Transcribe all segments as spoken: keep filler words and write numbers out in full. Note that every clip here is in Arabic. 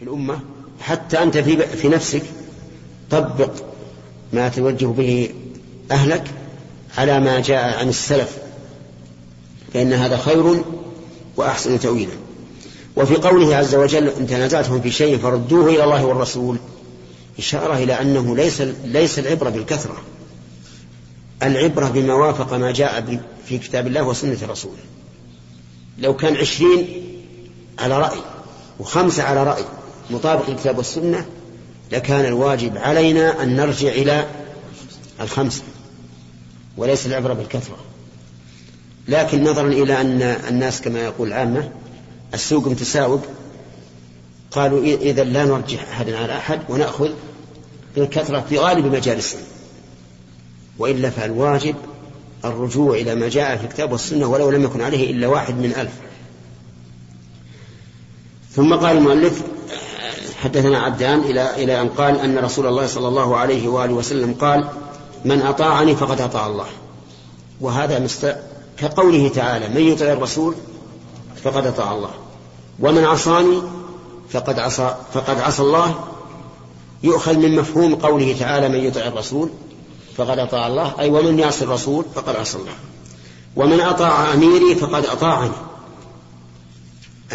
في الأمة حتى أنت في, في نفسك طبق ما توجه به أهلك على ما جاء عن السلف، فإن هذا خير وأحسن تأويلا. وفي قوله عز وجل إن تنازعتهم في شيء فردوه إلى الله والرسول، إشارة إلى أنه ليس, ليس العبرة بالكثرة، العبرة بما وافق ما جاء في كتاب الله وسنة رسوله. لو كان عشرين على رأي وخمسة على رأي مطابق الكتاب والسنة لكان الواجب علينا أن نرجع إلى الخمسة، وليس العبرة بالكثرة. لكن نظرا إلى أن الناس كما يقول العامة السوق متساوب، قالوا إذا لا نرجع أحدا على أحد ونأخذ بالكثرة في غالب مجالسنا، وإلا فالواجب الرجوع إلى ما جاء في الكتاب والسنة ولو لم يكن عليه إلا واحد من ألف. ثم قال المؤلف حدثنا عبدان إلى, إلى أن قال أن رسول الله صلى الله عليه وآله وسلم قال من أطاعني فقد أطاع الله، وهذا مست... كقوله تعالى من يطع الرسول فقد أطاع الله، ومن عصاني فقد عصى, فقد عصى الله، يؤخذ من مفهوم قوله تعالى من يطع الرسول فقد أطاع الله، أي ومن يعصي الرسول فقد عصى الله. ومن أطاع أميري فقد أطاعني،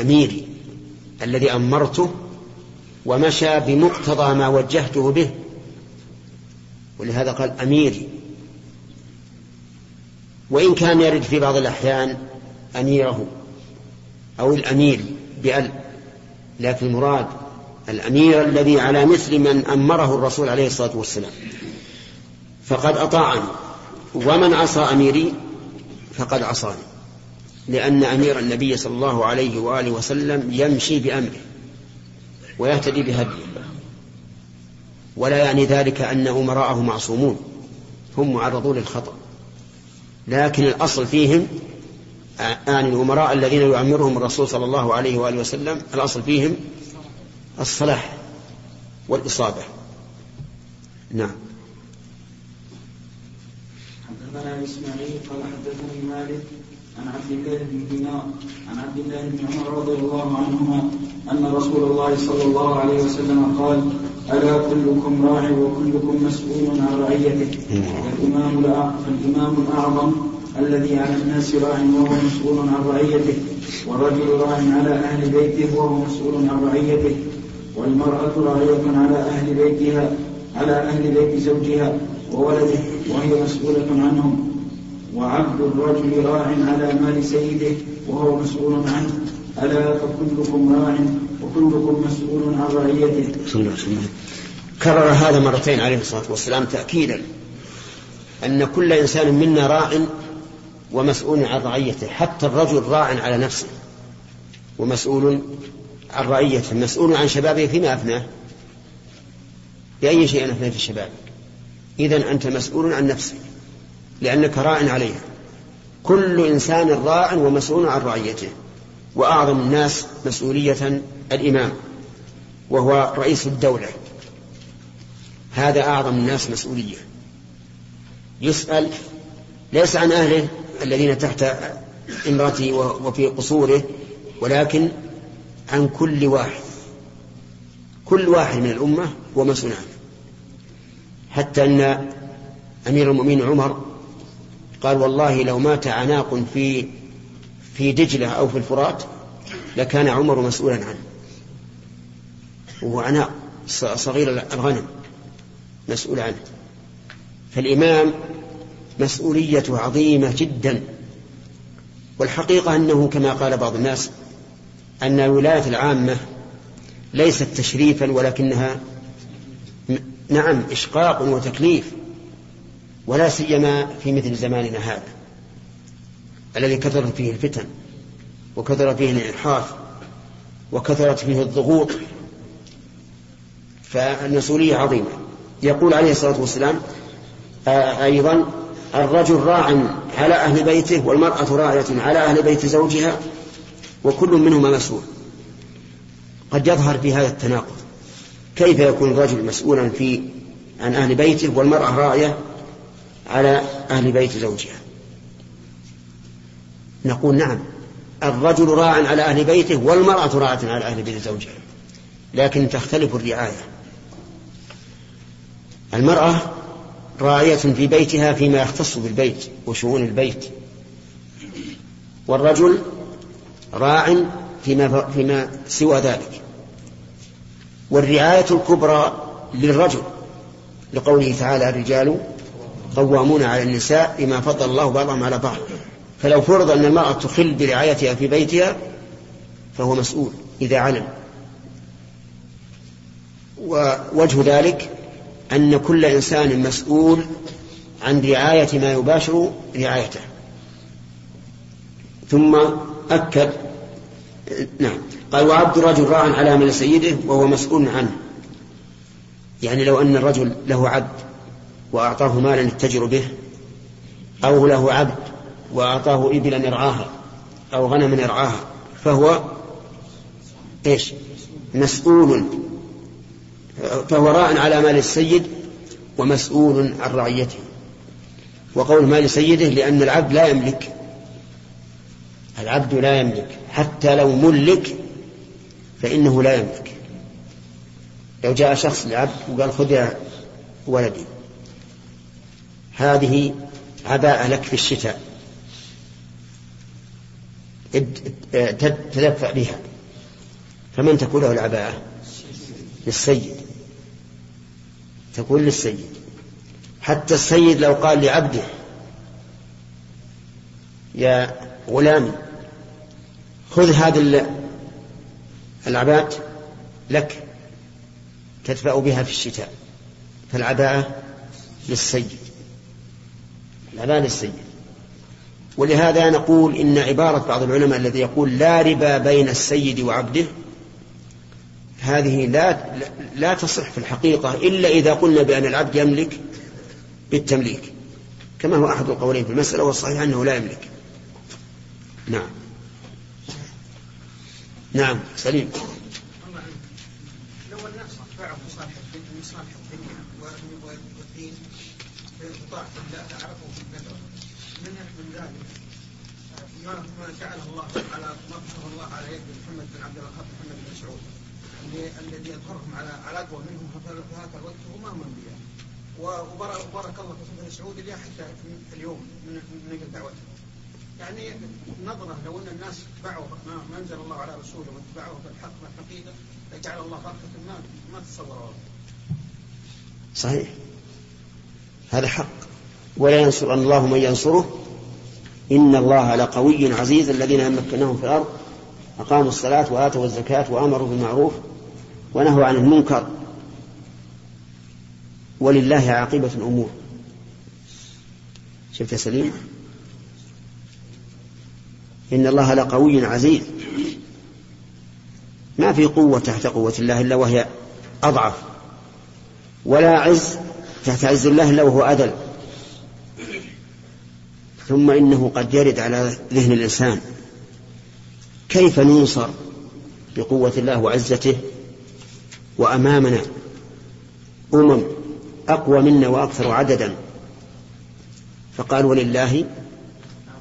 أميري الذي أمرته ومشى بمقتضى ما وجهته به، ولهذا قال أميري، وإن كان يرد في بعض الأحيان أميره أو الأمير بأل، لكن المراد الأمير الذي على مثل من أمره الرسول عليه الصلاة والسلام. فقد أطاعني، ومن عصى أميري فقد عصاني، لأن أمير النبي صلى الله عليه وآله وسلم يمشي بأمره ويهتدي بهديه، ولا يعني ذلك أن أمراءه معصومون، هم معرضون للخطأ، لكن الأصل فيهم أن الأمراء الذين يعمرهم الرسول صلى الله عليه وآله وسلم الأصل فيهم الصلاح والإصابة. نعم. حدثنا اسماعيل قال حدثني مالك عن عبد الله بن دينار عن عبد الله بن عمر رضي الله عنهما أن رسول الله صلى الله عليه وسلم قال ألا كلكم راع وكلكم مسؤول عن رعيته، فالإمام الأعظم الذي على الناس راع وهو مسؤول عن رعيته، والرجل راع على أهل بيته وهو مسؤول عن رعيته، والمرأة راعية على أهل بيتها على أهل بيت زوجها وولده وهي مسؤولة عنهم، وعبد الرجل راع على مال سيده وهو مسؤول عنه، ألا فكلكم راع وكلكم مسؤول عن رعيته. كرر هذا مرتين عليه الصلاة والسلام تأكيدا أن كل إنسان منا راع ومسؤول عن رعيته، حتى الرجل راع على نفسه ومسؤول عن رعيته، مسؤول عن شبابه فيما أفناه، بأي شيء أفناه في شبابك، إذن أنت مسؤول عن نفسك لأنك راع عليها. كل إنسان راع ومسؤول عن رعيته، وأعظم الناس مسؤولية الإمام وهو رئيس الدولة، هذا أعظم الناس مسؤولية، يسأل ليس عن أهله الذين تحت إمرته وفي قصوره، ولكن عن كل واحد، كل واحد من الأمة ومسؤول عنه. حتى أن أمير المؤمنين عمر قال والله لو مات عناق في في دجلة أو في الفرات لكان عمر مسؤولا عنه، وهو عناق صغير الغنم مسؤول عنه. فالإمام مسؤولية عظيمة جدا، والحقيقة أنه كما قال بعض الناس أن الولاية العامة ليست تشريفا ولكنها نعم إشقاق وتكليف، ولا سيما في مثل زماننا هذا الذي كثرت فيه الفتن وكثر فيه الإلحاف وكثرت فيه الضغوط، فالمسؤولية عظيمة. يقول عليه الصلاة والسلام أيضا الرجل راع على أهل بيته والمرأة راعية على أهل بيت زوجها وكل منهما مسؤول. قد يظهر في هذا التناقض، كيف يكون الرجل مسؤولا في عن أهل بيته والمرأة راعية على أهل بيت زوجها؟ نقول نعم الرجل راع على أهل بيته والمرأة راعة على أهل بيت زوجها، لكن تختلف الرعاية. المرأة راعية في بيتها فيما يختص بالبيت وشؤون البيت، والرجل راع فيما, فيما سوى ذلك. والرعاية الكبرى للرجل لقوله تعالى: الرجال قوامون على النساء بما فضل الله بعضهم على بعض. فلو فرض أن المرأة تخل برعايتها في بيتها فهو مسؤول إذا علم. ووجه ذلك أن كل إنسان مسؤول عن رعاية ما يباشر رعايته. ثم أكد نعم قال: وعبد الرجل راع على عمل سيده وهو مسؤول عنه. يعني لو أن الرجل له عبد وأعطاه مالا يتجر به، أو له عبد وأعطاه إبلا يرعاها أو غنما يرعاها، فهو إيش؟ مسؤول، فهو راع على مال السيد ومسؤول عن رعيته. وقول مال سيده لأن العبد لا يملك، العبد لا يملك، حتى لو ملك فإنه لا يملك. لو جاء شخص لعبد وقال: خذ يا ولدي هذه عباءة لك في الشتاء تدفع بها، فمن تكون له العباءة؟ للسيد، تكون للسيد. حتى السيد لو قال لعبده: يا غلام خذ هذه العباءة لك تدفع بها في الشتاء، فالعباءة للسيد، العباءة للسيد. ولهذا نقول إن عبارة بعض العلماء الذي يقول لا ربا بين السيد وعبده، هذه لا, لا تصح في الحقيقة إلا إذا قلنا بأن العبد يملك بالتمليك، كما هو أحد القولين في المسألة، والصحيح أنه لا يملك. نعم نعم سليم. لو الناس رفعوا مصالح الدنيا مصالح الدنيا والدين بطاعة الله عرفوا بالقدر من ذلك ما جعل الله على مقصد الله على يد محمد بن عبد الله بن شعود الذي يظهرهم على علاقه منهم في هذا الوقت وما من بها، وبارك الله في السعود اللي حتى اليوم من نقل دعوته. يعني نظرة لو أن الناس اتبعوا ما أنزل الله على رسوله واتبعوه بالحق والحقيقة لجعل الله بركة المال ما تتصوره. صحيح، هذا حق. ولا ينصر الله من ينصره إن الله لقوي عزيز. الذين مكناهم في الأرض أقاموا الصلاة وآتوا الزكاة وأمروا بالمعروف ونهوا عن المنكر ولله عاقبة الأمور. شفت سليم؟ إن الله لقوي عزيز. ما في قوة تحت قوة الله إلا وهي أضعف، ولا عز تحت عز الله إلا وهو أذل. ثم إنه قد يرد على ذهن الإنسان: كيف ننصر بقوة الله وعزته وأمامنا أمم أقوى منا وأكثر عددا؟ فقال: ولله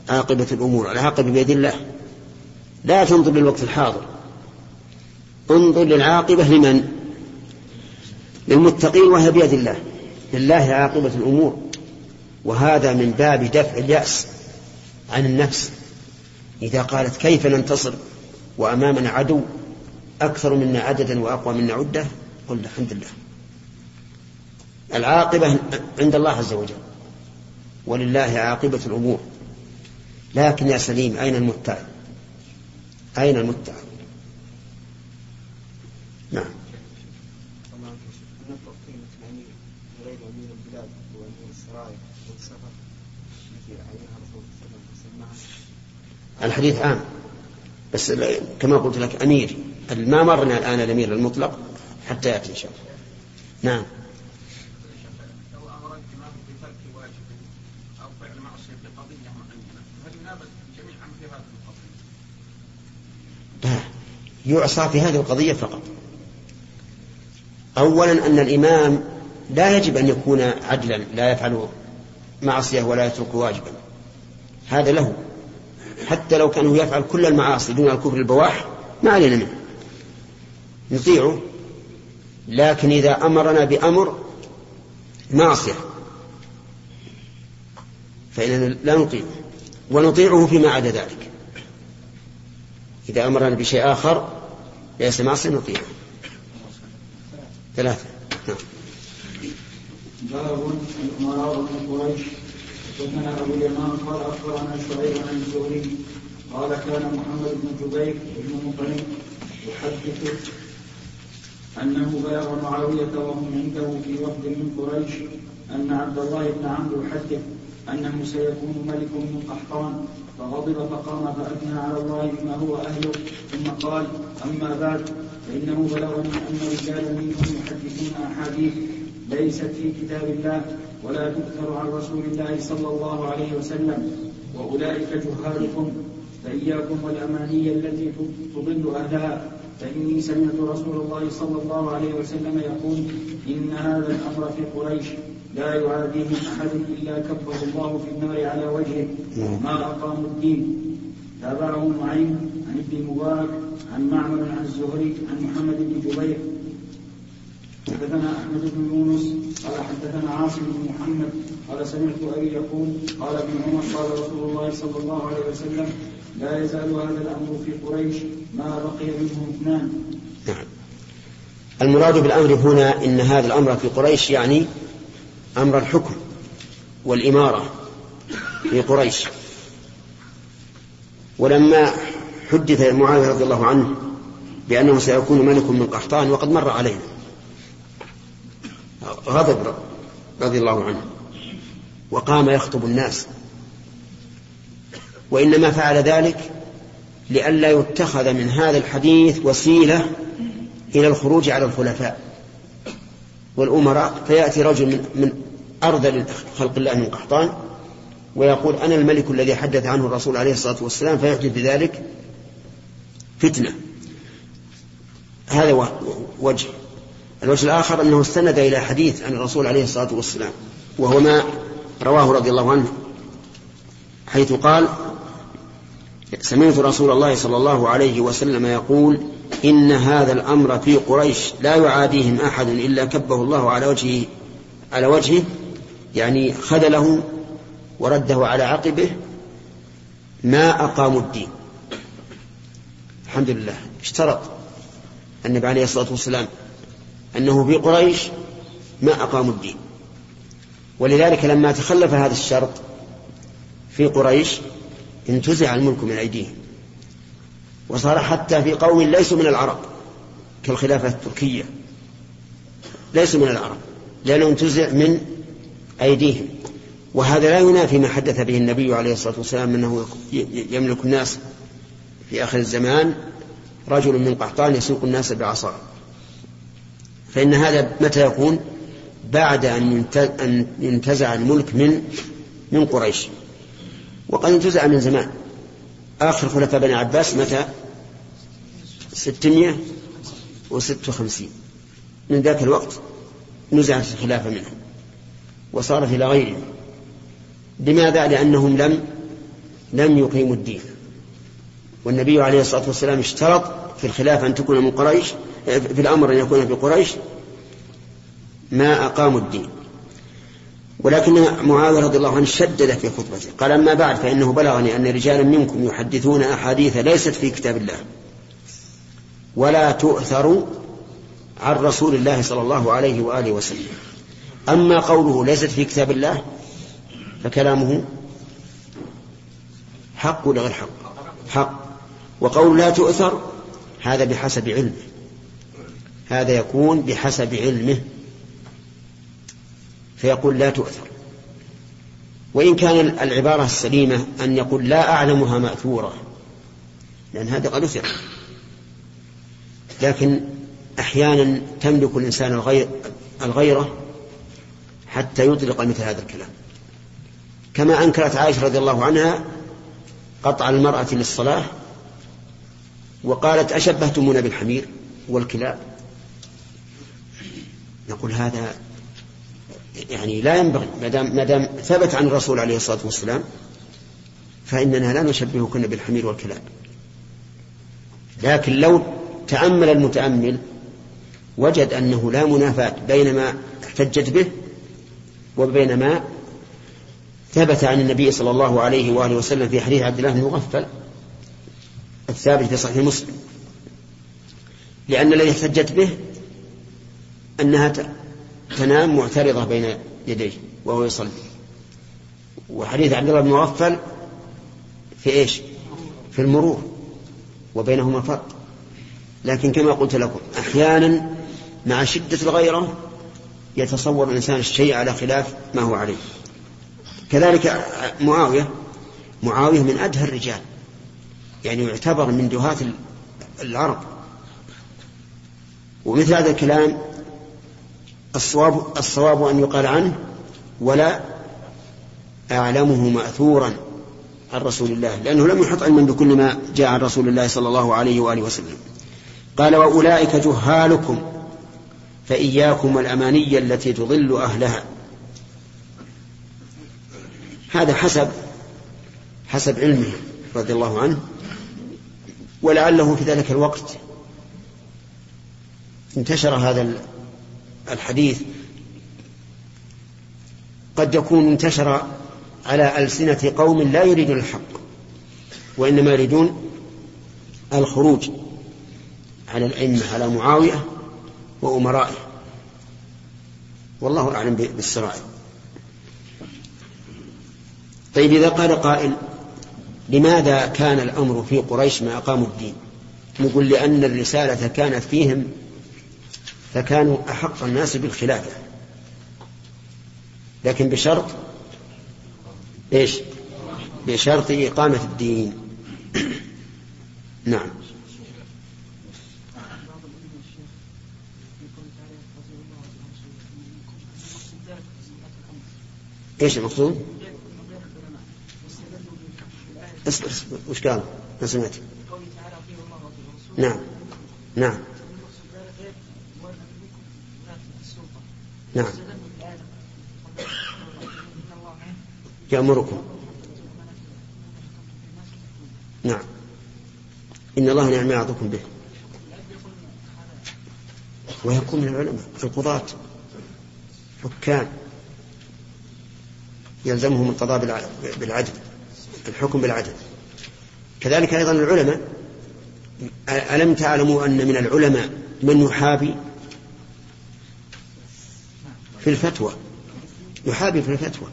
عاقبة الأمور. العاقبة بيد الله، لا تنظر للوقت الحاضر، انظر للعاقبة لمن؟ للمتقين، وهي بيد الله. لله عاقبة الأمور. وهذا من باب دفع اليأس عن النفس إذا قالت: كيف ننتصر وأمامنا عدو أكثر منا عددا وأقوى منا عدة؟ قل الحمد لله. العاقبة عند الله عز وجل، ولله عاقبة الأمور. لكن يا سليم، أين المتعب؟ أين المتعب؟ نعم. الحديث عام، بس كما قلت لك أمير، ما مرنا الآن الأمير المطلق حتى يأتي إن شاء الله. نعم. يعصى في هذه القضية فقط. أولا، أن الإمام لا يجب أن يكون عدلا، لا يفعل معصية ولا يترك واجبا، هذا له. حتى لو كان يفعل كل المعاصي دون الكفر البواح ما علينا منه، نطيعه لكن إذا أمرنا بأمر ناصح فإننا لا نطيعه ونطيعه فيما عدا ذلك. إذا أمرنا بشيء آخر ليس معصية نطيعه. ثلاثة. نعم. باب الأمراء من قريش. حدثنا أبو اليمان قال أخبرنا شعيب عن الزهري قال كان محمد بن جبير بن مطعم يحدث أنه بايع معاوية وهم عنده في وفد من قريش أن عبد الله بن عمرو حدث أنه سيكون ملك من قحطان فغضب فقام فأثنى على الله بما هو أهله ثم قال أما بعد فإنه بلغني أن رجالا منهم يحدثون أحاديث ليست في كتاب الله ولا تكثر عن رسول الله صلى الله عليه وسلم وأولئك جهالكم فإياكم والأماني التي تضل أهلها فإني سمعت رسول الله صلى الله عليه وسلم يقول إن هذا الأمر في قريش لا يعاديه أحد إلا كبه الله في النار على وجهه ما أقام الدين. تابعه معين عن ابن المبارك عن معمر عن الزهري عن محمد بن جبير. حدثنا أحمد بن يونس قال حدثنا عاصم بن محمد قال سمعت أبي يقول قال ابن عمر قال رسول الله صلى الله عليه وسلم لا يزال هذا الأمر في قريش ما بقي منهم اثنان. نعم. المراد بالأمر هنا إن هذا الأمر في قريش يعني أمر الحكم والإمارة في قريش. ولما حدث معاذ رضي الله عنه بأنه سيكون ملك من قحطان وقد مر علينا غضب رضي الله عنه وقام يخطب الناس، وإنما فعل ذلك لئلا يتخذ من هذا الحديث وسيلة إلى الخروج على الخلفاء والأمراء، فيأتي رجل من, من أرض خلق الله من قحطان ويقول أنا الملك الذي حدث عنه الرسول عليه الصلاة والسلام، فيحدث بذلك فتنة. هذا وجه. الوجه الآخر أنه استند إلى حديث عن الرسول عليه الصلاة والسلام وهو ما رواه رضي الله عنه حيث قال سمعت رسول الله صلى الله عليه وسلم يقول إن هذا الأمر في قريش لا يعاديهم أحد إلا كبه الله على وجهه على وجهه يعني خذله ورده على عقبه ما أقاموا الدين. الحمد لله اشترط النبي عليه الصلاة والسلام أنه في قريش ما أقاموا الدين، ولذلك لما تخلف هذا الشرط في قريش انتزع الملك من أيديهم وصار حتى في قوم ليسوا من العرب كالخلافة التركية ليسوا من العرب لأنه انتزع من أيديهم. وهذا لا ينافي ما حدث به النبي عليه الصلاة والسلام أنه يملك الناس في آخر الزمان رجل من قحطان يسوق الناس بعصاه، فإن هذا متى يكون؟ بعد أن ينتزع الملك من من قريش، وقد انتزع من زمان. آخر خلفاء بن عباس متى؟ ستمائة وست وخمسين، من ذاك الوقت نزعت الخلافة منه وصارت إلى غيره. لماذا؟ لأنهم لم لم يقيموا الدين، والنبي عليه الصلاة والسلام اشترط في الخلافة أن تكون من قريش، في الأمر أن يكون في قريش ما أقاموا الدين. ولكن معاذ رضي الله عنه شدد في خطبته قال أما بعد فإنه بلغني أن رجالا منكم يحدثون أحاديث ليست في كتاب الله ولا تؤثر عن رسول الله صلى الله عليه وآله وسلم. أما قوله ليست في كتاب الله فكلامه حق ولا غير حق؟ حق. وقول لا تؤثر هذا بحسب علمه، هذا يكون بحسب علمه فيقول لا تؤثر. وإن كان العبارة السليمة أن يقول لا أعلمها مأثورة لأن هذا قد أثر، لكن أحيانا تملك الإنسان الغير الغيرة حتى يطلق مثل هذا الكلام، كما أنكرت عائشة رضي الله عنها قطع المرأة للصلاة وقالت أشبهتمونا بالحمير والكلاب. نقول هذا يعني لا ينبغي، ما دام ثبت عن الرسول عليه الصلاة والسلام فإننا لا نشبه كنا بالحمير والكلاب. لكن لو تأمل المتأمل وجد أنه لا منافاة بين ما احتجت به وبين ما ثبت عن النبي صلى الله عليه وآله وسلم في حديث عبد الله بن مغفل الثابت في صحيح مسلم، لأن الذي احتجت به أنها تنام معترضة بين يديه وهو يصلي، وحديث عبد الله بن مغفل في إيش؟ في المرور، وبينهما فرق. لكن كما قلت لكم أحيانا مع شدة الغيرة يتصور الإنسان الشيء على خلاف ما هو عليه. كذلك معاوية معاوية من أدهى الرجال، يعني يعتبر من دهاة العرب. ومثل هذا الكلام الصواب, الصواب أن يقال عنه ولا أعلمه مأثورا عن رسول الله، لأنه لم يحط علما بكل ما جاء عن رسول الله صلى الله عليه وآله وسلم. قال: وأولئك جهالكم فإياكم والأماني التي تضل أهلها. هذا حسب حسب علمه رضي الله عنه، ولعله في ذلك الوقت انتشر هذا الحديث، قد يكون انتشر على ألسنة قوم لا يريدون الحق وإنما يريدون الخروج على الأئمة، على معاوية وأمرائه، والله أعلم بالسرائر. طيب، إذا قال قائل: لماذا كان الأمر في قريش ما أقاموا الدين؟ نقول: لأن الرسالة كانت فيهم فكانوا أحق الناس بالخلافة، لكن بشرط إيش؟ بشرط إقامة الدين. نعم. إيش المقصود؟ اصبر اصبر وش قال؟ ما سمعت. نعم نعم نعم يأمركم. نعم، إن الله نعم يعظكم به. ويكون من العلماء القضاة حكام يلزمهم القضاء بالعدل، الحكم بالعدل. كذلك أيضا العلماء، ألم تعلموا أن من العلماء من يحابي في الفتوى؟ يحابي في الفتوى،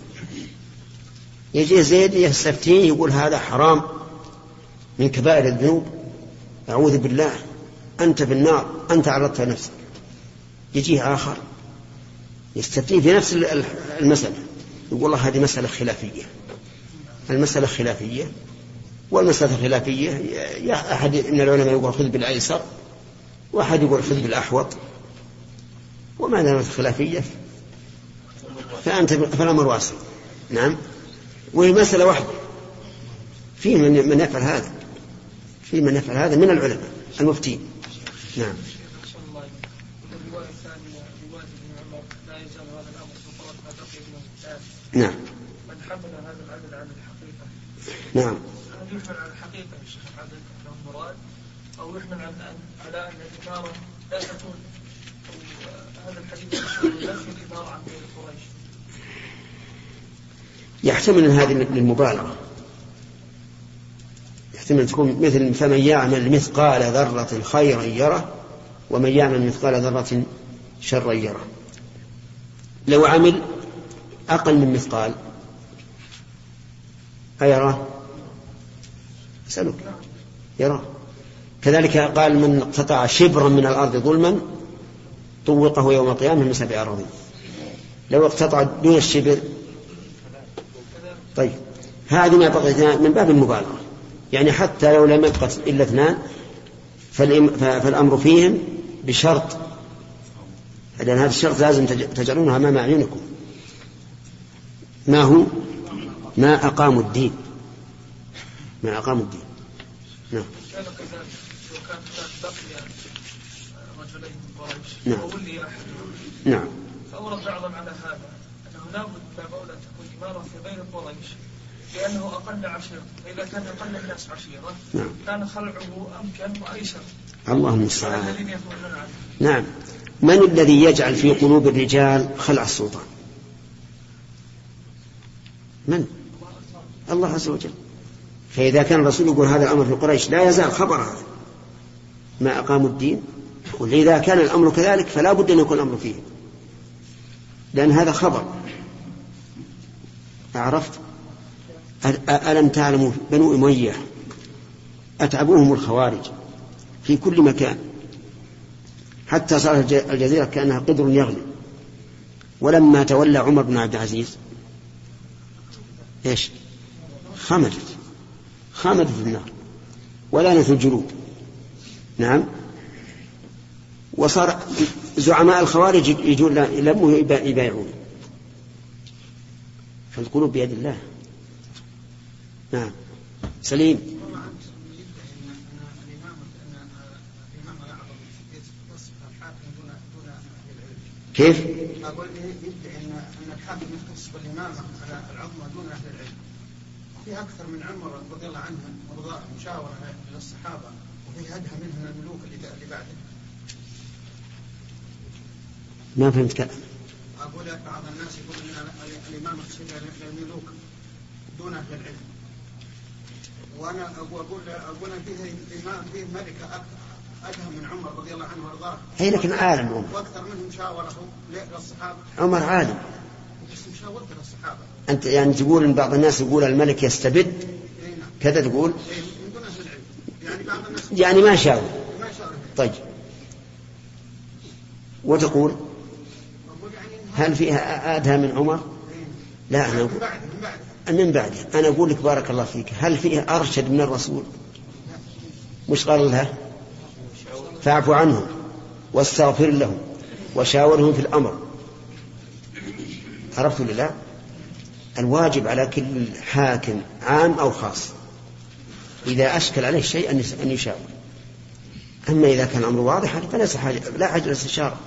يجي زيد يستفتيه يقول هذا حرام من كبائر الذنوب، أعوذ بالله، أنت بالنار، أنت عرضت نفسك. يجي آخر يستفتيه في نفس المسألة يقول الله هذه مسألة خلافية، المسألة خلافية، والمسألة الخلافية أحد من العلماء يقول خذ بالأيسر، وأحد يقول خذ بالأحوط، وما دامت خلافية فأنت فالأمر واسع. نعم، وهي مسألة واحدة، في من يفعل هذا، في من يفعل هذا من العلماء المفتين. نعم. نعم. نعم. هل يحمل على الحقيقة يا شيخ عبد المراد، أو يحمل على على أن الإمارة لا تكون، هذا الحديث لا في الإمارة عن قريش؟ يحتمل هذه للمبالغة، يحتمل تكون مثل فمن يعمل مثقال ذرة خيرا يره ومن يعمل مثقال ذرة شرا يره. لو عمل أقل من مثقال أيراه؟ أسألك، يراه. كذلك قال: من اقتطع شبرا من الأرض ظلما طوقه يوم القيامة من سبع أراضين. لو اقتطع دون الشبر، طيب، هذه ما بقينا من باب المبالغة، يعني حتى لو لم يبقى إلا اثنان فالأمر فيهم بشرط، لأن هذا الشرط لازم تجعلونه أمام أعينكم. ما هو؟ ما أقاموا الدين، ما أقاموا الدين. نعم. نعم. نعم. فأورد بعضهم على هذا أنه لا بد لا بد أن تكون إمارة في غير قريش لأنه أقل عشيرة، فإذا كان أقل الناس عشيرة كان خلعه أمكن وأيسر. الله المستعان. نعم. من الذي يجعل في قلوب الرجال خلع السلطان؟ من؟ الله عز وجل. فإذا كان الرسول يقول هذا الأمر في قريش لا يزال خبر هذا ما أقاموا الدين، يقول إذا كان الأمر كذلك فلا بد أن يكون الأمر فيه، لأن هذا خبر. أعرفت؟ ألم تعلموا بنو أمية أتعبوهم الخوارج في كل مكان حتى صارت الجزيرة كأنها قدر يغلي. ولما تولى عمر بن عبد العزيز إيش؟ خمدت خمدت في النار ولانت الجنوب. نعم. وصار زعماء الخوارج يجون لمه يبايعون. فالقلوب بيد الله. نعم. سليم. كيف؟ أقول يدعي أن الحاكم يختص بالإمامة على العظمى دون أهل العلم، وفي أكثر من عمر رضي الله عنه مرضاه مشاورة للصحابة، وفي هدها منهم الملوك اللي بعده. ما فهمت كلام. أقول بعض الناس يقول أن الإمامة تصير للملوك دون أهل العلم، وأنا أقول أقول أن فيه إمام فيه ملكة أكثر أدهم من عمر رضي الله عنه وارضاه. هي لكن عالم عمر. وأكثر منهم مشاورة للصحابة. عمر عالم. بس مشاورة للصحابة. أنت يعني تقول إن بعض الناس يقول الملك يستبد. كذا تقول؟ يعني بعض الناس. يعني ما شاور. ما شاور. طيب. وتقول؟ هل فيها أدهم من عمر؟ لا أنا. من بعد من بعد. من بعد. أنا أقول لك بارك الله فيك. هل فيها أرشد من الرسول؟ مش قال لها؟ فاعف عنهم واستغفر لهم وشاورهم في الأمر. عرفتوا لله. الواجب على كل حاكم عام أو خاص إذا أشكل عليه شيء أن يشاور. أما إذا كان الأمر واضحا فليس حاجة لا حاجة للاستشارة،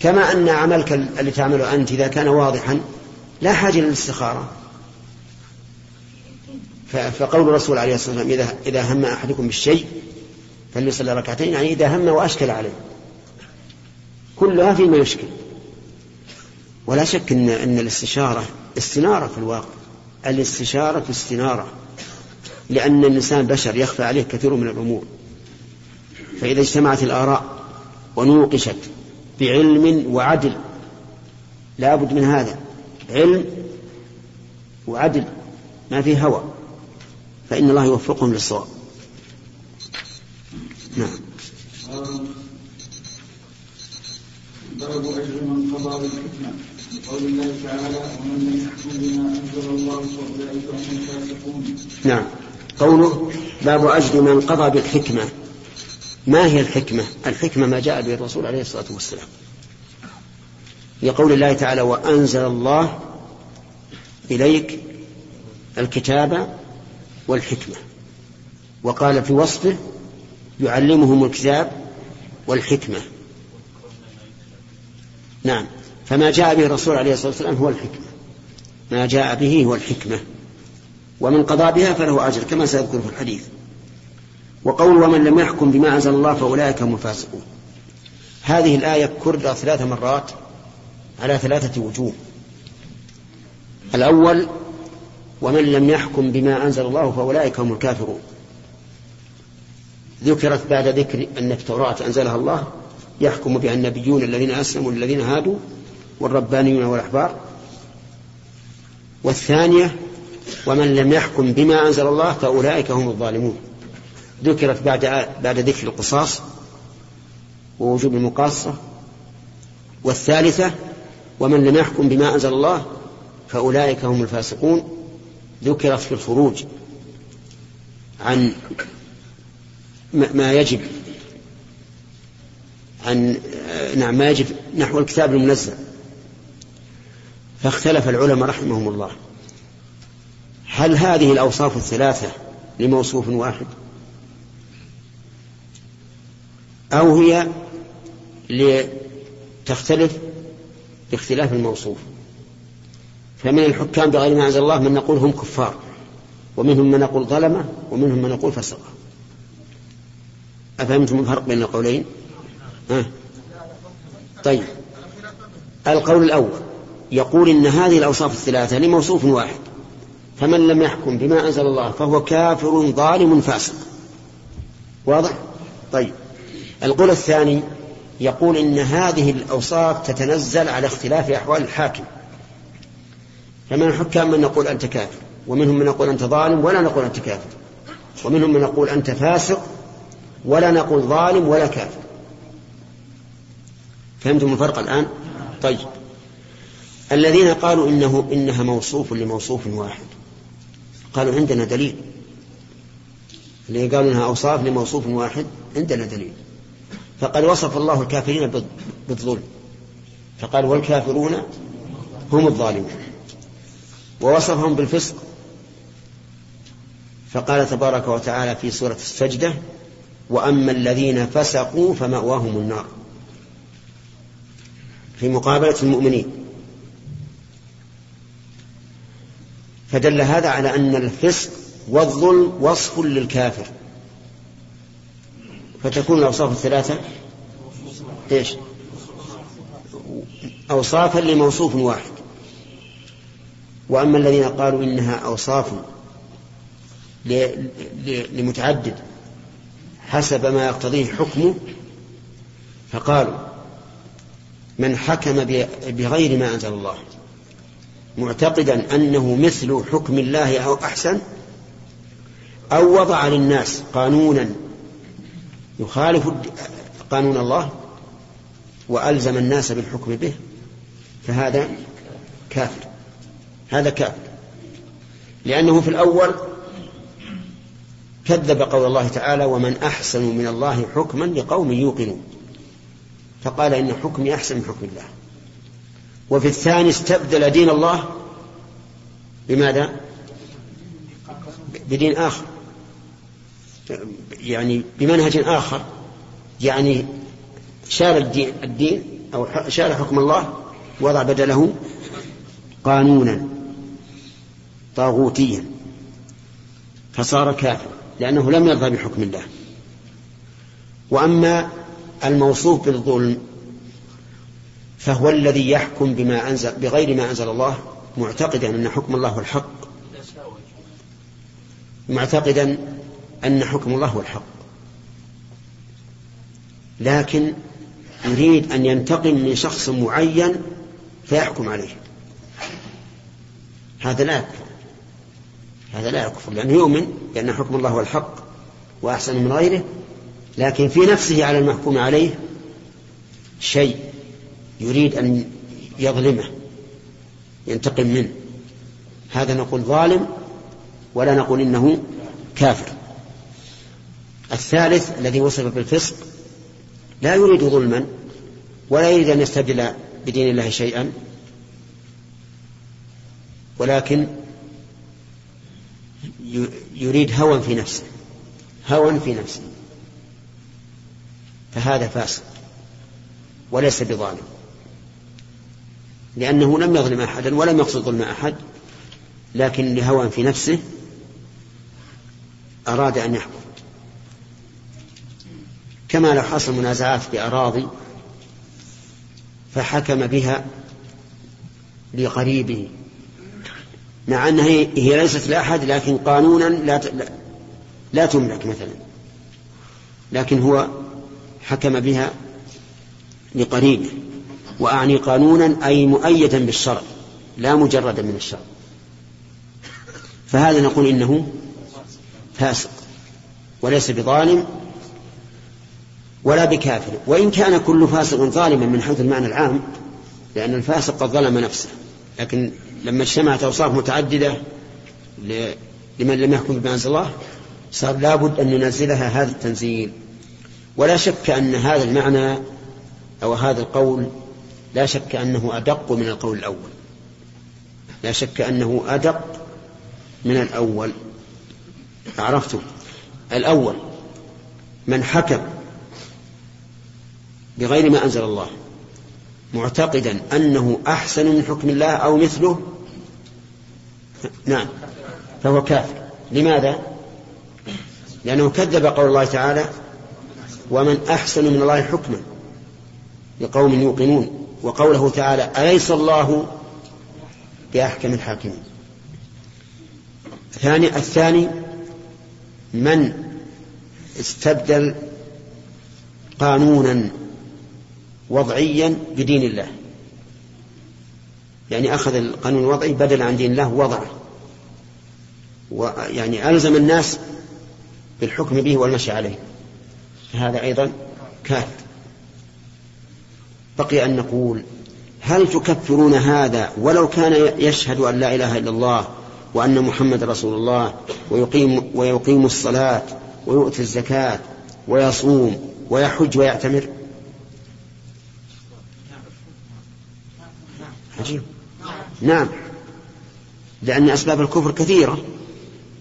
كما أن عملك اللي تعمله أنت إذا كان واضحا لا حاجة للاستخارة. فقول الرسول عليه الصلاة والسلام إذا, إذا هم أحدكم بالشيء فليصلي ركعتين، يعني إذا هم وأشكل عليه، كلها فيما يشكل. ولا شك إن, أن الاستشارة استنارة في الواقع، الاستشارة في استنارة، لأن الإنسان بشر يخفى عليه كثير من الأمور. فإذا اجتمعت الآراء ونوقشت بعلم وعدل، لا بد من هذا، علم وعدل ما فيه هوى، فإن الله يوفقهم للصواب. نعم. ضرب أجر من قضى بالحكمة، قول الله تعالى ومن لم يحكم بما أنزل الله فأولئك هم الفاسقون. نعم. قوله باب أجر من قضى بالحكمة. ما هي الحكمة؟ الحكمة ما جاء به الرسول عليه الصلاة والسلام، لقول الله تعالى وأنزل الله إليك الكتاب والحكمة، وقال في وصفه يعلمهم الكتاب والحكمة. نعم. فما جاء به الرسول عليه الصلاة والسلام هو الحكمة، ما جاء به هو الحكمة، ومن قضى بها فله أجر كما سأذكر في الحديث. وقول ومن لم يحكم بما أنزل الله فأولئك هم الفاسقون، هذه الآية كررت ثلاث مرات على ثلاثة وجوه. الأول ومن لم يحكم بما أنزل الله فأولئك هم الكافرون، ذكرت بعد ذكر أن التوراة أنزلها الله يحكم بها النبيون الذين أسلموا الذين هادوا والربانيون والأحبار. والثانية ومن لم يحكم بما أنزل الله فأولئك هم الظالمون، ذكرت بعد, بعد ذكر القصاص ووجوب المقاصة. والثالثة ومن لم يحكم بما أنزل الله فأولئك هم الفاسقون، ذكرت في الخروج عن ما يجب عن نعم ما يجب نحو الكتاب المنزل. فاختلف العلماء رحمهم الله هل هذه الأوصاف الثلاثة لموصوف واحد أو هي لتختلف باختلاف الموصوف. فمن الحكام بغير ما أنزل الله من نقول هم كفار، ومنهم من نقول ظلمة، ومنهم من نقول فسقة. أفهمتم الفرق بين القولين؟ أه؟ طيب القول الأول يقول إن هذه الأوصاف الثلاثة لموصوف واحد، فمن لم يحكم بما أنزل الله فهو كافر ظالم فاسق. واضح؟ طيب القول الثاني يقول إن هذه الأوصاف تتنزل على اختلاف أحوال الحاكم، فمن حكم من نقول أنت كافر، ومنهم من نقول أنت ظالم ولا نقول أنت كافر، ومنهم من نقول أنت فاسق ولا نقول ظالم ولا كافر. فهمتم الفرق الآن؟ طيب الذين قالوا إنه إنها موصوف لموصوف واحد قالوا عندنا دليل، اللي قالوا إنها أوصاف لموصوف واحد عندنا دليل، فقد وصف الله الكافرين بالظلم فقال والكافرون هم الظالمون، ووصفهم بالفسق فقال تبارك وتعالى في سورة السجدة وأما الذين فسقوا فمأواهم النار، في مقابلة المؤمنين. فدل هذا على أن الفسق والظلم وصف للكافر، فتكون الأوصاف الثلاثة إيش؟ أوصافا لموصوف واحد. وأما الذين قالوا إنها أوصاف لمتعدد حسب ما يقتضيه حكمه فقالوا من حكم بغير ما أنزل الله معتقدا أنه مثل حكم الله أو أحسن أو وضع للناس قانونا يخالف قانون الله وألزم الناس بالحكم به فهذا كافر، هذا كافر لأنه في الأول كذب قول الله تعالى ومن أحسن من الله حكما لقوم يوقنون، فقال إن حكمي أحسن من حكم الله. وفي الثاني استبدل دين الله بماذا؟ بدين آخر، يعني بمنهج آخر، يعني شال الدين, الدين أو شال حكم الله وضع بدله قانونا طاغوتيا فصار كافر لأنه لم يرضى بحكم الله. وأما الموصوف بالظلم فهو الذي يحكم بما أنزل بغير ما أنزل الله معتقدا أن حكم الله هو الحق، معتقدا أن حكم الله هو الحق، لكن يريد أن ينتقم من شخص معين فيحكم عليه. هذا لا يكفر، هذا لا يكفر لأنه يؤمن بأن حكم الله هو الحق وأحسن من غيره، لكن في نفسه على المحكوم عليه شيء يريد أن يظلمه ينتقم منه. هذا نقول ظالم ولا نقول إنه كافر. الثالث الذي وصف بالفسق لا يريد ظلما ولا يريد أن يستبدل بدين الله شيئا، ولكن يريد هوى في نفسه، هوى في نفسه، فهذا فاسق وليس بظالم لأنه لم يظلم أحدا ولم يقصد ظلم أحد، لكن لهوى في نفسه أراد أن يحكم. كما لو حصل منازعات بأراضي فحكم بها لقريبه مع أنها هي ليست لأحد، لكن قانونا لا, لا تملك مثلا، لكن هو حكم بها لقريبه، وأعني قانونا أي مؤيدا بالشرع لا مجردا من الشرع، فهذا نقول إنه فاسق وليس بظالم ولا بكافر. وإن كان كل فاسق ظالما من حيث المعنى العام، لأن الفاسق قد ظلم نفسه، لكن لما اجتمعت أوصاف متعددة لمن لم يحكم بما أنزل الله صار لابد أن ننزلها هذا التنزيل. ولا شك أن هذا المعنى أو هذا القول لا شك أنه أدق من القول الأول، لا شك أنه أدق من الأول. عرفتم؟ الأول من حكم بغير ما أنزل الله معتقدا أنه أحسن من حكم الله أو مثله، نعم، فهو كافر. لماذا؟ لأنه كذب قول الله تعالى ومن أحسن من الله حكما، لقوم يوقنون. وقوله تعالى أليس الله بأحكم الحاكمين. الثاني, الثاني من استبدل قانونا وضعيا بدين الله, يعني أخذ القانون الوضعي بدل عن دين الله وضعه, يعني ألزم الناس بالحكم به والمشي عليه, هذا أيضا كافر. بقي أن نقول هل تكفرون هذا ولو كان يشهد أن لا إله إلا الله وأن محمد رسول الله ويقيم, ويقيم الصلاة ويؤتي الزكاة ويصوم ويحج ويعتمر؟ عجيب. نعم, لأن أسباب الكفر كثيرة,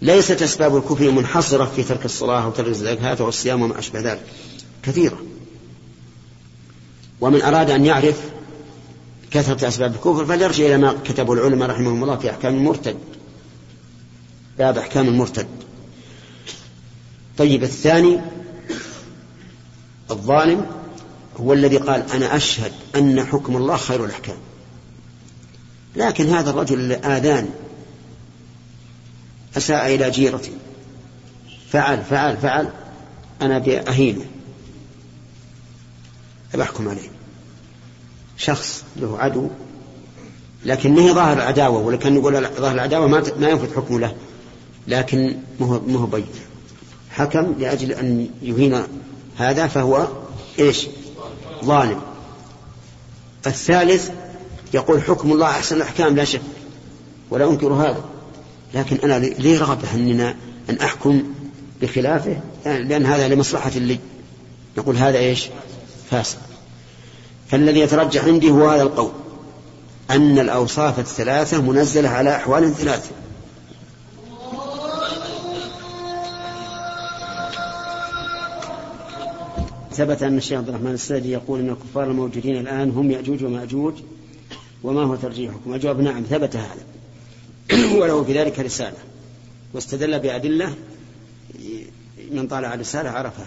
ليست أسباب الكفر منحصرة في ترك الصلاة وترك الزكاة والصيام وما أشبه ذلك, كثيرة. ومن أراد أن يعرف كثرة أسباب الكفر فليرجع إلى ما كتبه العلماء رحمهم الله في أحكام المرتد, باب أحكام المرتد. طيب, الثاني الظالم هو الذي قال أنا أشهد أن حكم الله خير الأحكام, لكن هذا الرجل آذان, أساء إلى جيرتي, فعل فعل فعل, أنا بأهينه أحكم عليه. شخص له عدو لكنه ظاهر العداوة, ولكن يقول ظاهر العداوة ما ينفذ حكم له, لكن ما هو بيت حكم لأجل أن يهين هذا, فهو إيش؟ ظالم. الثالث يقول حكم الله أحسن الأحكام لا شك ولا أنكر هذا, لكن أنا لي رغبة أننا أن أحكم بخلافه لأن هذا لمصلحة لي, نقول هذا إيش؟ فاسد. فالذي يترجح عندي هو هذا القول أن الأوصاف الثلاثة منزلة على أحوال ثلاثة. ثبت أن الشيخ عبد الرحمن السدي يقول أن الكفار الموجودين الآن هم يأجوج ومأجوج, وما هو ترجيحكم؟ أجاب نعم ثبت هذا وله في ذلك رسالة, واستدل بأدلة من طالع الرسالة عرفها.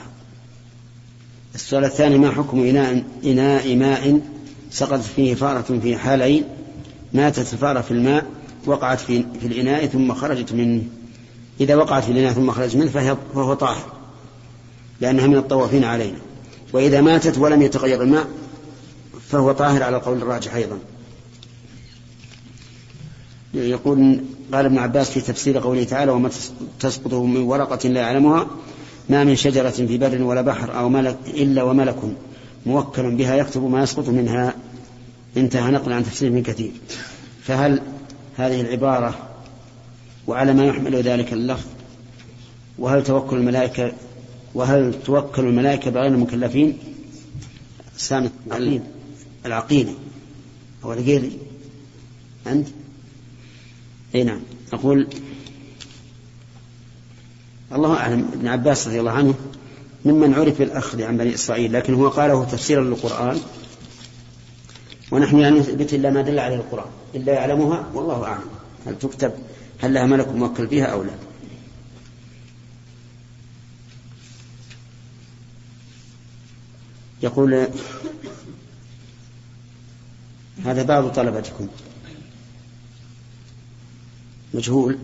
السؤال الثاني ما حكم إناء, إناء ماء سقط فيه فارة في حالين, ماتت الفارة في الماء وقعت في, في الإناء ثم خرجت منه, إذا وقعت في الإناء ثم خرجت منه فهو طاهر لأنها من الطوافين علينا, وإذا ماتت ولم يتغير الماء فهو طاهر على القول الراجح أيضا. يقول قال ابن عباس في تفسير قوله تعالى وما تسقط من ورقة لا يعلمها ما من شجرة في بر ولا بحر أو ملك إلا وملك موكل بها يكتب ما يسقط منها, انتهى نقل عن تفسير من كثير. فهل هذه العبارة وعلى ما يحمل ذلك اللفظ, وهل توكل الملائكة وهل توكل الملائكة بغير المكلفين سامت العقيلي أو العقيلي أنت؟ أي نعم. أقول الله أعلم, ابن عباس رضي الله عنه ممن عرف الأخذ عن بني إسرائيل, لكن هو قاله تفسيرا للقرآن, ونحن لا نثبت إلا ما دل عليه القرآن, إلا يعلمها والله أعلم هل تكتب, هل لها ملك موكل بها أو لا. يقول هذا بعض طلبتكم مجهول,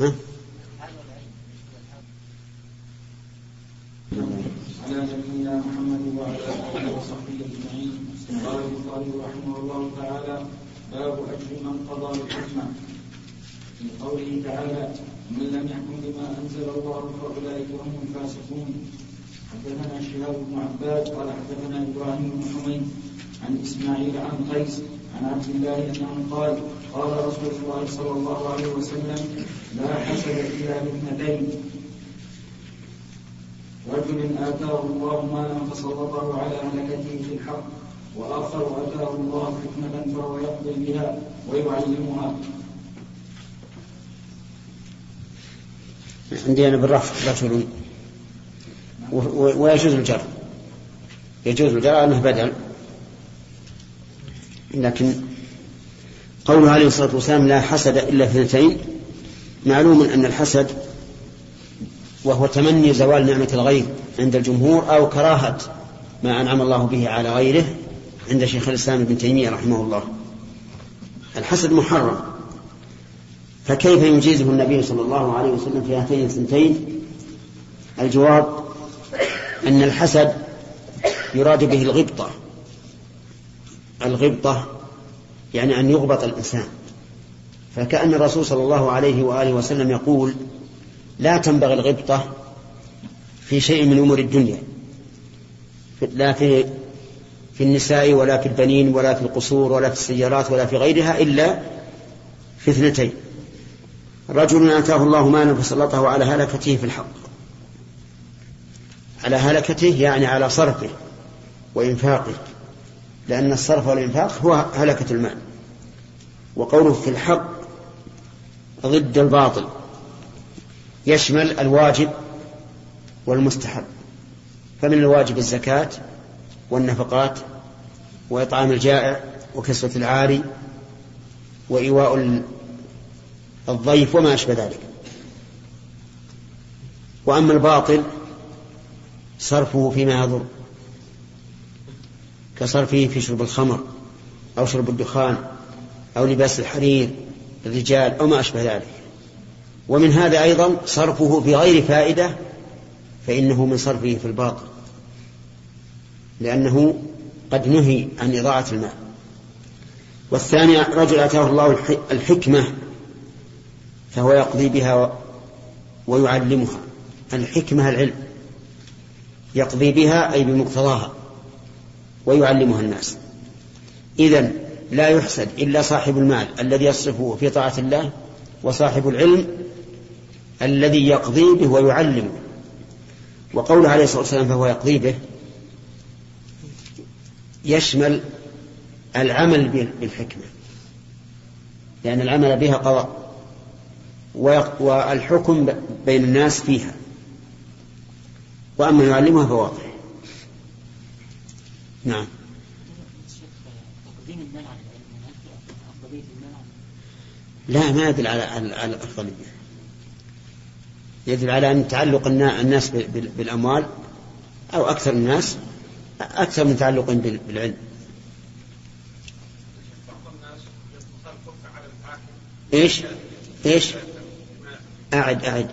ها؟ على نبينا محمد وعلى آله وصحبه أجمعين. قال البخاري رحمه الله تعالى باب أجر من قضى الحكمة, من قوله تعالى من لم يحكم بما أنزل الله فأولئك هم الفاسقون. حدثنا شهاب بن عباد قال حدثنا إبراهيم بن حميد عن إسماعيل عن قيس عن عبد الله أنه قال قال رسول الله صلى الله عليه وسلم لا حسد إلا باثنتين, رجل آتاه الله مالا فسلطه على هلكته في الحق, وآخر آتاه الله حكمة فهو يقضي بها ويعلمها. عندي أنا بالرفع رجل ويجوز الجر, يجوز الجر أنه بدل, لكن قوله عليه الصلاة والسلام لا حسد إلا اثنتين, معلوم أن الحسد وهو تمني زوال نعمة الغير عند الجمهور أو كراهة ما أنعم الله به على غيره عند شيخ الإسلام بن تيمية رحمه الله. الحسد محرم، فكيف يجيزه النبي صلى الله عليه وسلم في هاتين الثنتين؟ الجواب أن الحسد يراد به الغبطة، الغبطة يعني أن يغبط الإنسان، فكأن الرسول صلى الله عليه وآله وسلم يقول لا تنبغي الغبطة في شيء من أمور الدنيا، لا في في النساء ولا في البنين ولا في القصور ولا في السيارات ولا في غيرها إلا في اثنتين: رجل آتاه الله مالا فسلطه على هلكته في الحق، على هلكته يعني على صرفه وإنفاقه، لأن الصرف والإنفاق هو هلكة المال. وقوله في الحق ضد الباطل يشمل الواجب والمستحب، فمن الواجب الزكاة والنفقات وإطعام الجائع وكسوة العاري وإيواء الضيف وما أشبه ذلك. وأما الباطل صرفه فيما يضر، كصرفه في شرب الخمر أو شرب الدخان أو لباس الحرير الرجال أو ما أشبه ذلك. ومن هذا أيضا صرفه في غير فائدة، فإنه من صرفه في الباطل، لأنه قد نهي عن إضاعة المال. والثاني رجل أتاه الله الحكمة فهو يقضي بها ويعلمها. الحكمة العلم، يقضي بها أي بمقتضاها ويعلمها الناس. إذن لا يحسد إلا صاحب المال الذي يصرفه في طاعة الله، وصاحب العلم الذي يقضي به ويعلمه. وقوله عليه الصلاة والسلام فهو يقضي به يشمل العمل بالحكمة، لأن العمل بها قضاء، والحكم بين الناس فيها. وأما يعلمها فواضح. نعم. لا، ما يدل على الأفضلية، يدل على أن تعلق الناس بالأموال أو أكثر الناس أكثر من تعلق بالعلم. إيش إيش أعد أعد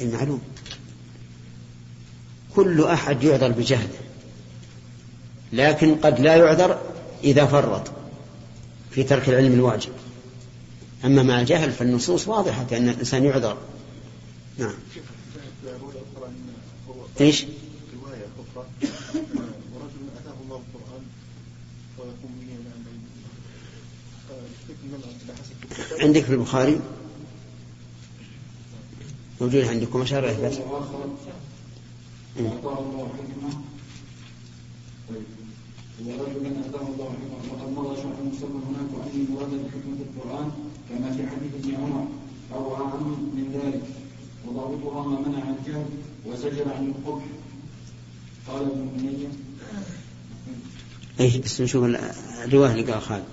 المعلوم، كل أحد يعذر بجهله، لكن قد لا يعذر إذا فرط في ترك العلم الواجب. أما مع الجهل فالنصوص واضحة أن الإنسان يعذر. نعم. إيش؟ رواية أخرى ورجل أتاه الله القرآن ويقوم به من عندك في البخاري موجود عندكم مشارع بس. ورجل من أتاه الله وأمر شعر مسلم هناك وأن مراد بحكمة القرآن كما في حديث ابن عمر أو أعم من ذلك، وضابطها ما منع الجهل وزجر عن القبح. قال ابن منية أيه، بس نشوف الرواية اللي قال خالد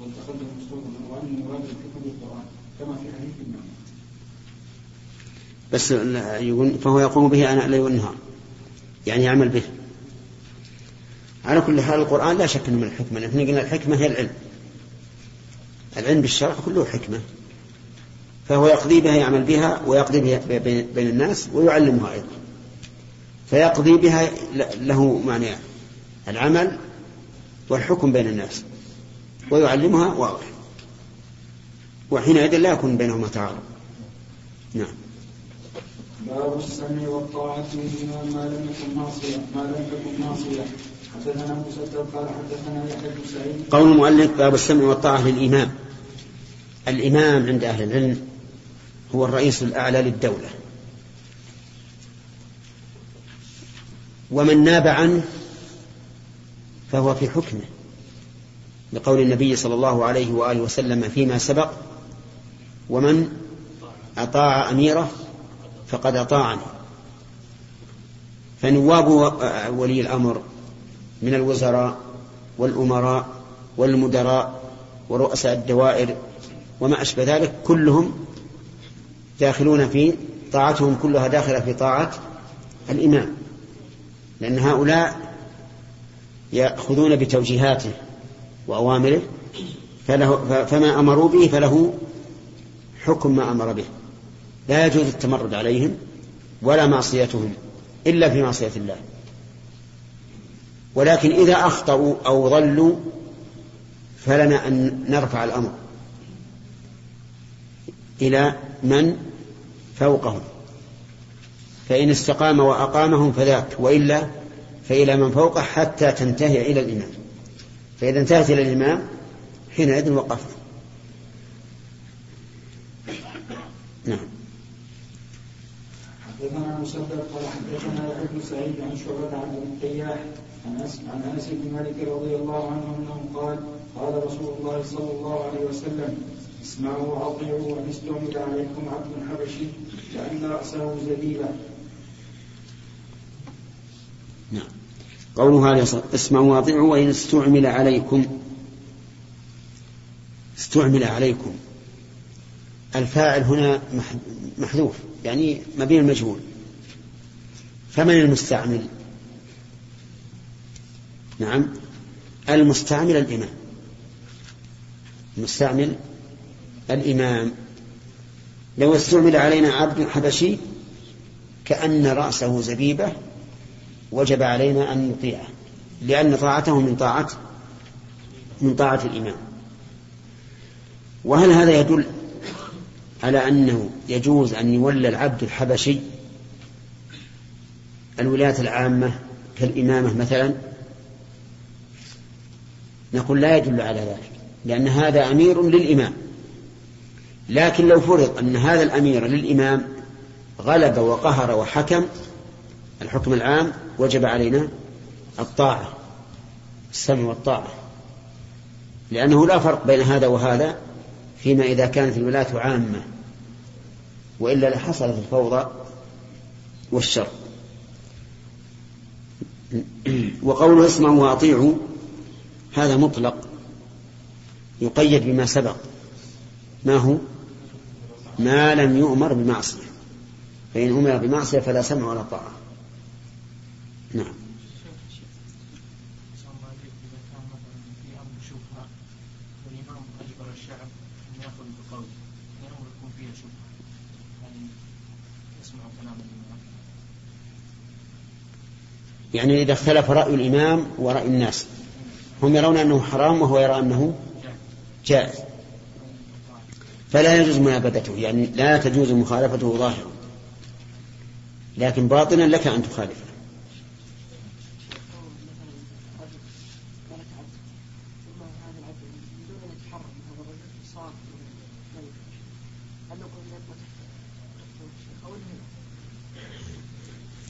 والتخلف مسلم وأن مراد بحكمة القرآن كما في حديث ابن عمر، بس فهو يقوم به أنا ليل والنهار، يعني يعمل به. على كل حال القرآن لا شك من الحكمة، نحن قلنا الحكمة هي العلم، العلم بالشرع كله حكمة، فهو يقضي بها يعمل بها ويقضي بها بين الناس ويعلمها أيضا، فيقضي بها له معنيان: العمل والحكم بين الناس، ويعلمها واضح، وحينئذ لا يكون بينهما تعارض. نعم. باب السمع والطاعة فيما ما لم يكن معصية، ما لم يكن معصية. حدثنا مسدد قال حدثنا يحيى بن سعيد. قول المؤلف باب السمع والطاعة للإمام. الإمام عند أهل العلم هو الرئيس الأعلى للدولة، ومن ناب عنه فهو في حكمه، لقول النبي صلى الله عليه وآله وسلم فيما سبق: ومن أطاع أميره فقد أطاعني. فنواب ولي الأمر من الوزراء والأمراء والمدراء ورؤساء الدوائر وما أشبه ذلك كلهم داخلون في طاعتهم، كلها داخلة في طاعة الإمام، لأن هؤلاء يأخذون بتوجيهاته وأوامره، فله فما أمروا به فله حكم ما أمر به، لا يجوز التمرد عليهم ولا معصيتهم إلا في معصية الله. ولكن إذا أخطأوا أو ضلوا فلنا أن نرفع الأمر إلى من فوقهم، فإن استقام وأقامهم فذاك، وإلا فإلى من فوقه حتى تنتهي إلى الإمام، فإذا انتهت إلى الإمام حينئذ وقفت. نعم. حدثنا مسدد قال حدثنا ابن سعيد عن شعبة عن ابن قياح عن انس بن مالك رضي الله عنه انه قال قال رسول الله صلى الله عليه وسلم اسمعوا واطيعوا وان استعمل عليكم عبد حبشي كان راسه زبيبا. نعم. قوله اسمعوا واطيعوا وان استعمل عليكم، استعمل عليكم الفاعل هنا محذوف يعني مبني المجهول، فمن المستعمل؟ نعم المستعمل الإمام، المستعمل الإمام. لو استعمل علينا عبد حبشي كأن رأسه زبيبة وجب علينا أن نطيعه، لأن طاعته من طاعة من طاعة الإمام. وهل هذا يدل على أنه يجوز أن يولى العبد الحبشي الولايات العامة كالإمامة مثلا؟ نقول لا يدل على ذلك، لأن هذا أمير للإمام. لكن لو فرض أن هذا الأمير للإمام غلب وقهر وحكم الحكم العام وجب علينا الطاعة، السمع والطاعة، لأنه لا فرق بين هذا وهذا فيما إذا كانت الولاية عامة، وإلا لحصلت الفوضى والشر. وقوله اسمعوا وأطيعوا هذا مطلق يقيد بما سبق، ما هو؟ ما لم يؤمر بمعصية، فإن أمر بمعصية فلا سمع ولا طاعة. نعم. يعني إذا اختلف رأي الإمام ورأي الناس، هم يرون أنه حرام وهو يرى أنه جائز، فلا يجوز منابدته، يعني لا تجوز مخالفته ظاهرا، لكن باطنا لك أن تخالفه.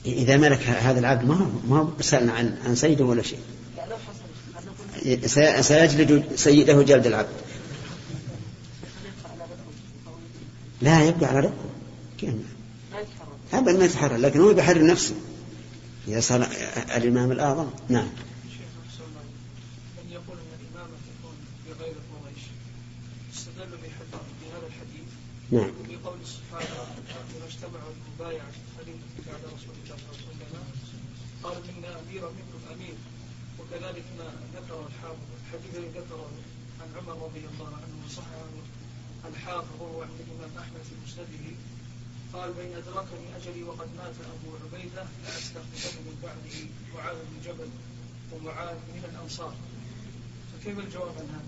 إذا ملك هذا العبد ما ما سألنا عن عن سيده ولا شيء، سيجلد سيده جلد العبد، لا يبقى على ربه كيف أبدا ما يتحرر، لكن هو بحر نفسه إذا صار الإمام الأعظم. نعم. نعم. وكذلك ما ذكر الحافظ الحديث الذي ذكر عن عمر رضي الله عنه صح عن الحافظ وهو عند الإمام أحمد في مسنده قال بين أدركني أجلي وقد مات أبو عبيدة لأستخلفني من بعده معاذ بن جبل ومعاذ من الأنصار. فكيف الجواب عن هذا؟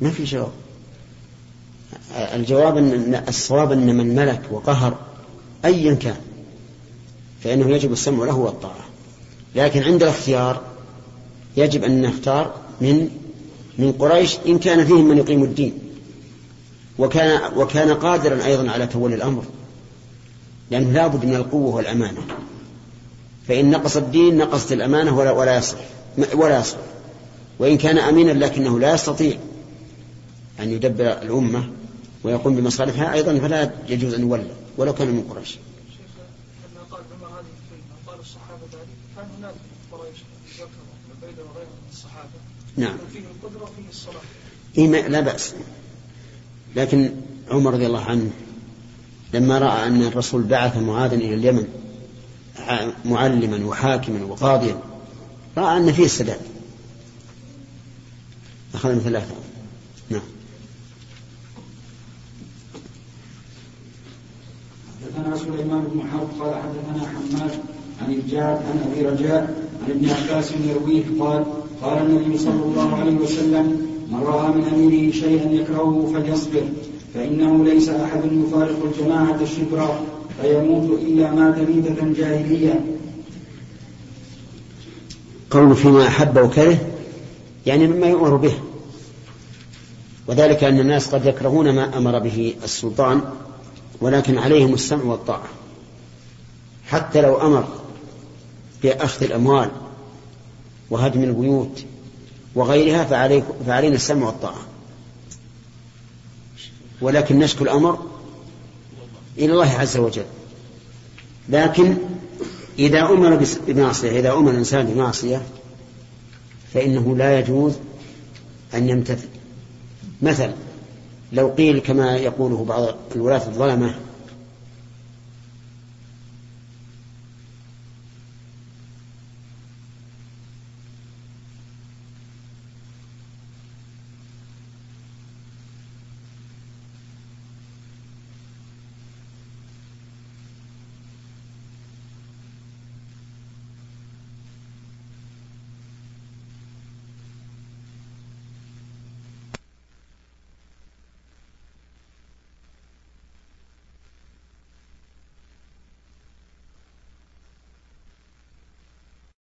ما في جواب. الجواب أن الصواب أن من ملك وقهر أيا كان فإنه يجب السمع له والطاعة، لكن عند الاختيار يجب أن نختار من من قريش إن كان فيهم من يقيم الدين، وكان وكان قادرا أيضا على تولي الأمر، لأنه لا بد من القوة والأمانة، فإن نقص الدين نقصت الأمانة ولا ولا يصل ولا يصل وإن كان أمينا لكنه لا يستطيع أن يدبر الأمة ويقوم بمصالحها أيضا فلا يجوز أن يولى ولو كان من قريش. نعم إيه لا بأس. لكن عمر رضي الله عنه لما رأى أن الرسول بعث معاذا إلى اليمن معلما وحاكما وقاضيا رأى أن فيه السداد أخذنا ثلاثة. نعم. حدثنا سليمان بن محاضر قال حدثنا حماد عن الجعد عن أبي رجاء عن ابن عباس يرويه قال قال النبي صلى الله عليه وسلم من رأى من أميره شيئا يكرهه فليصبر فإنه ليس أحد يفارق الجماعة الشبرى فيموت إلا مات ميتة جاهلية. قول فيما أحب وكره يعني مما يؤمر به، وذلك أن الناس قد يكرهون ما أمر به السلطان ولكن عليهم السمع والطاعة، حتى لو أمر بأخذ الأموال وهدم البيوت وغيرها فعلينا السمع والطاعة، ولكن نشكو الأمر إلى الله عز وجل. لكن إذا أمر بمعصية إذا أمر الإنسان بمعصية فإنه لا يجوز أن يمتثل. مثل لو قيل كما يقوله بعض الولاة الظلمة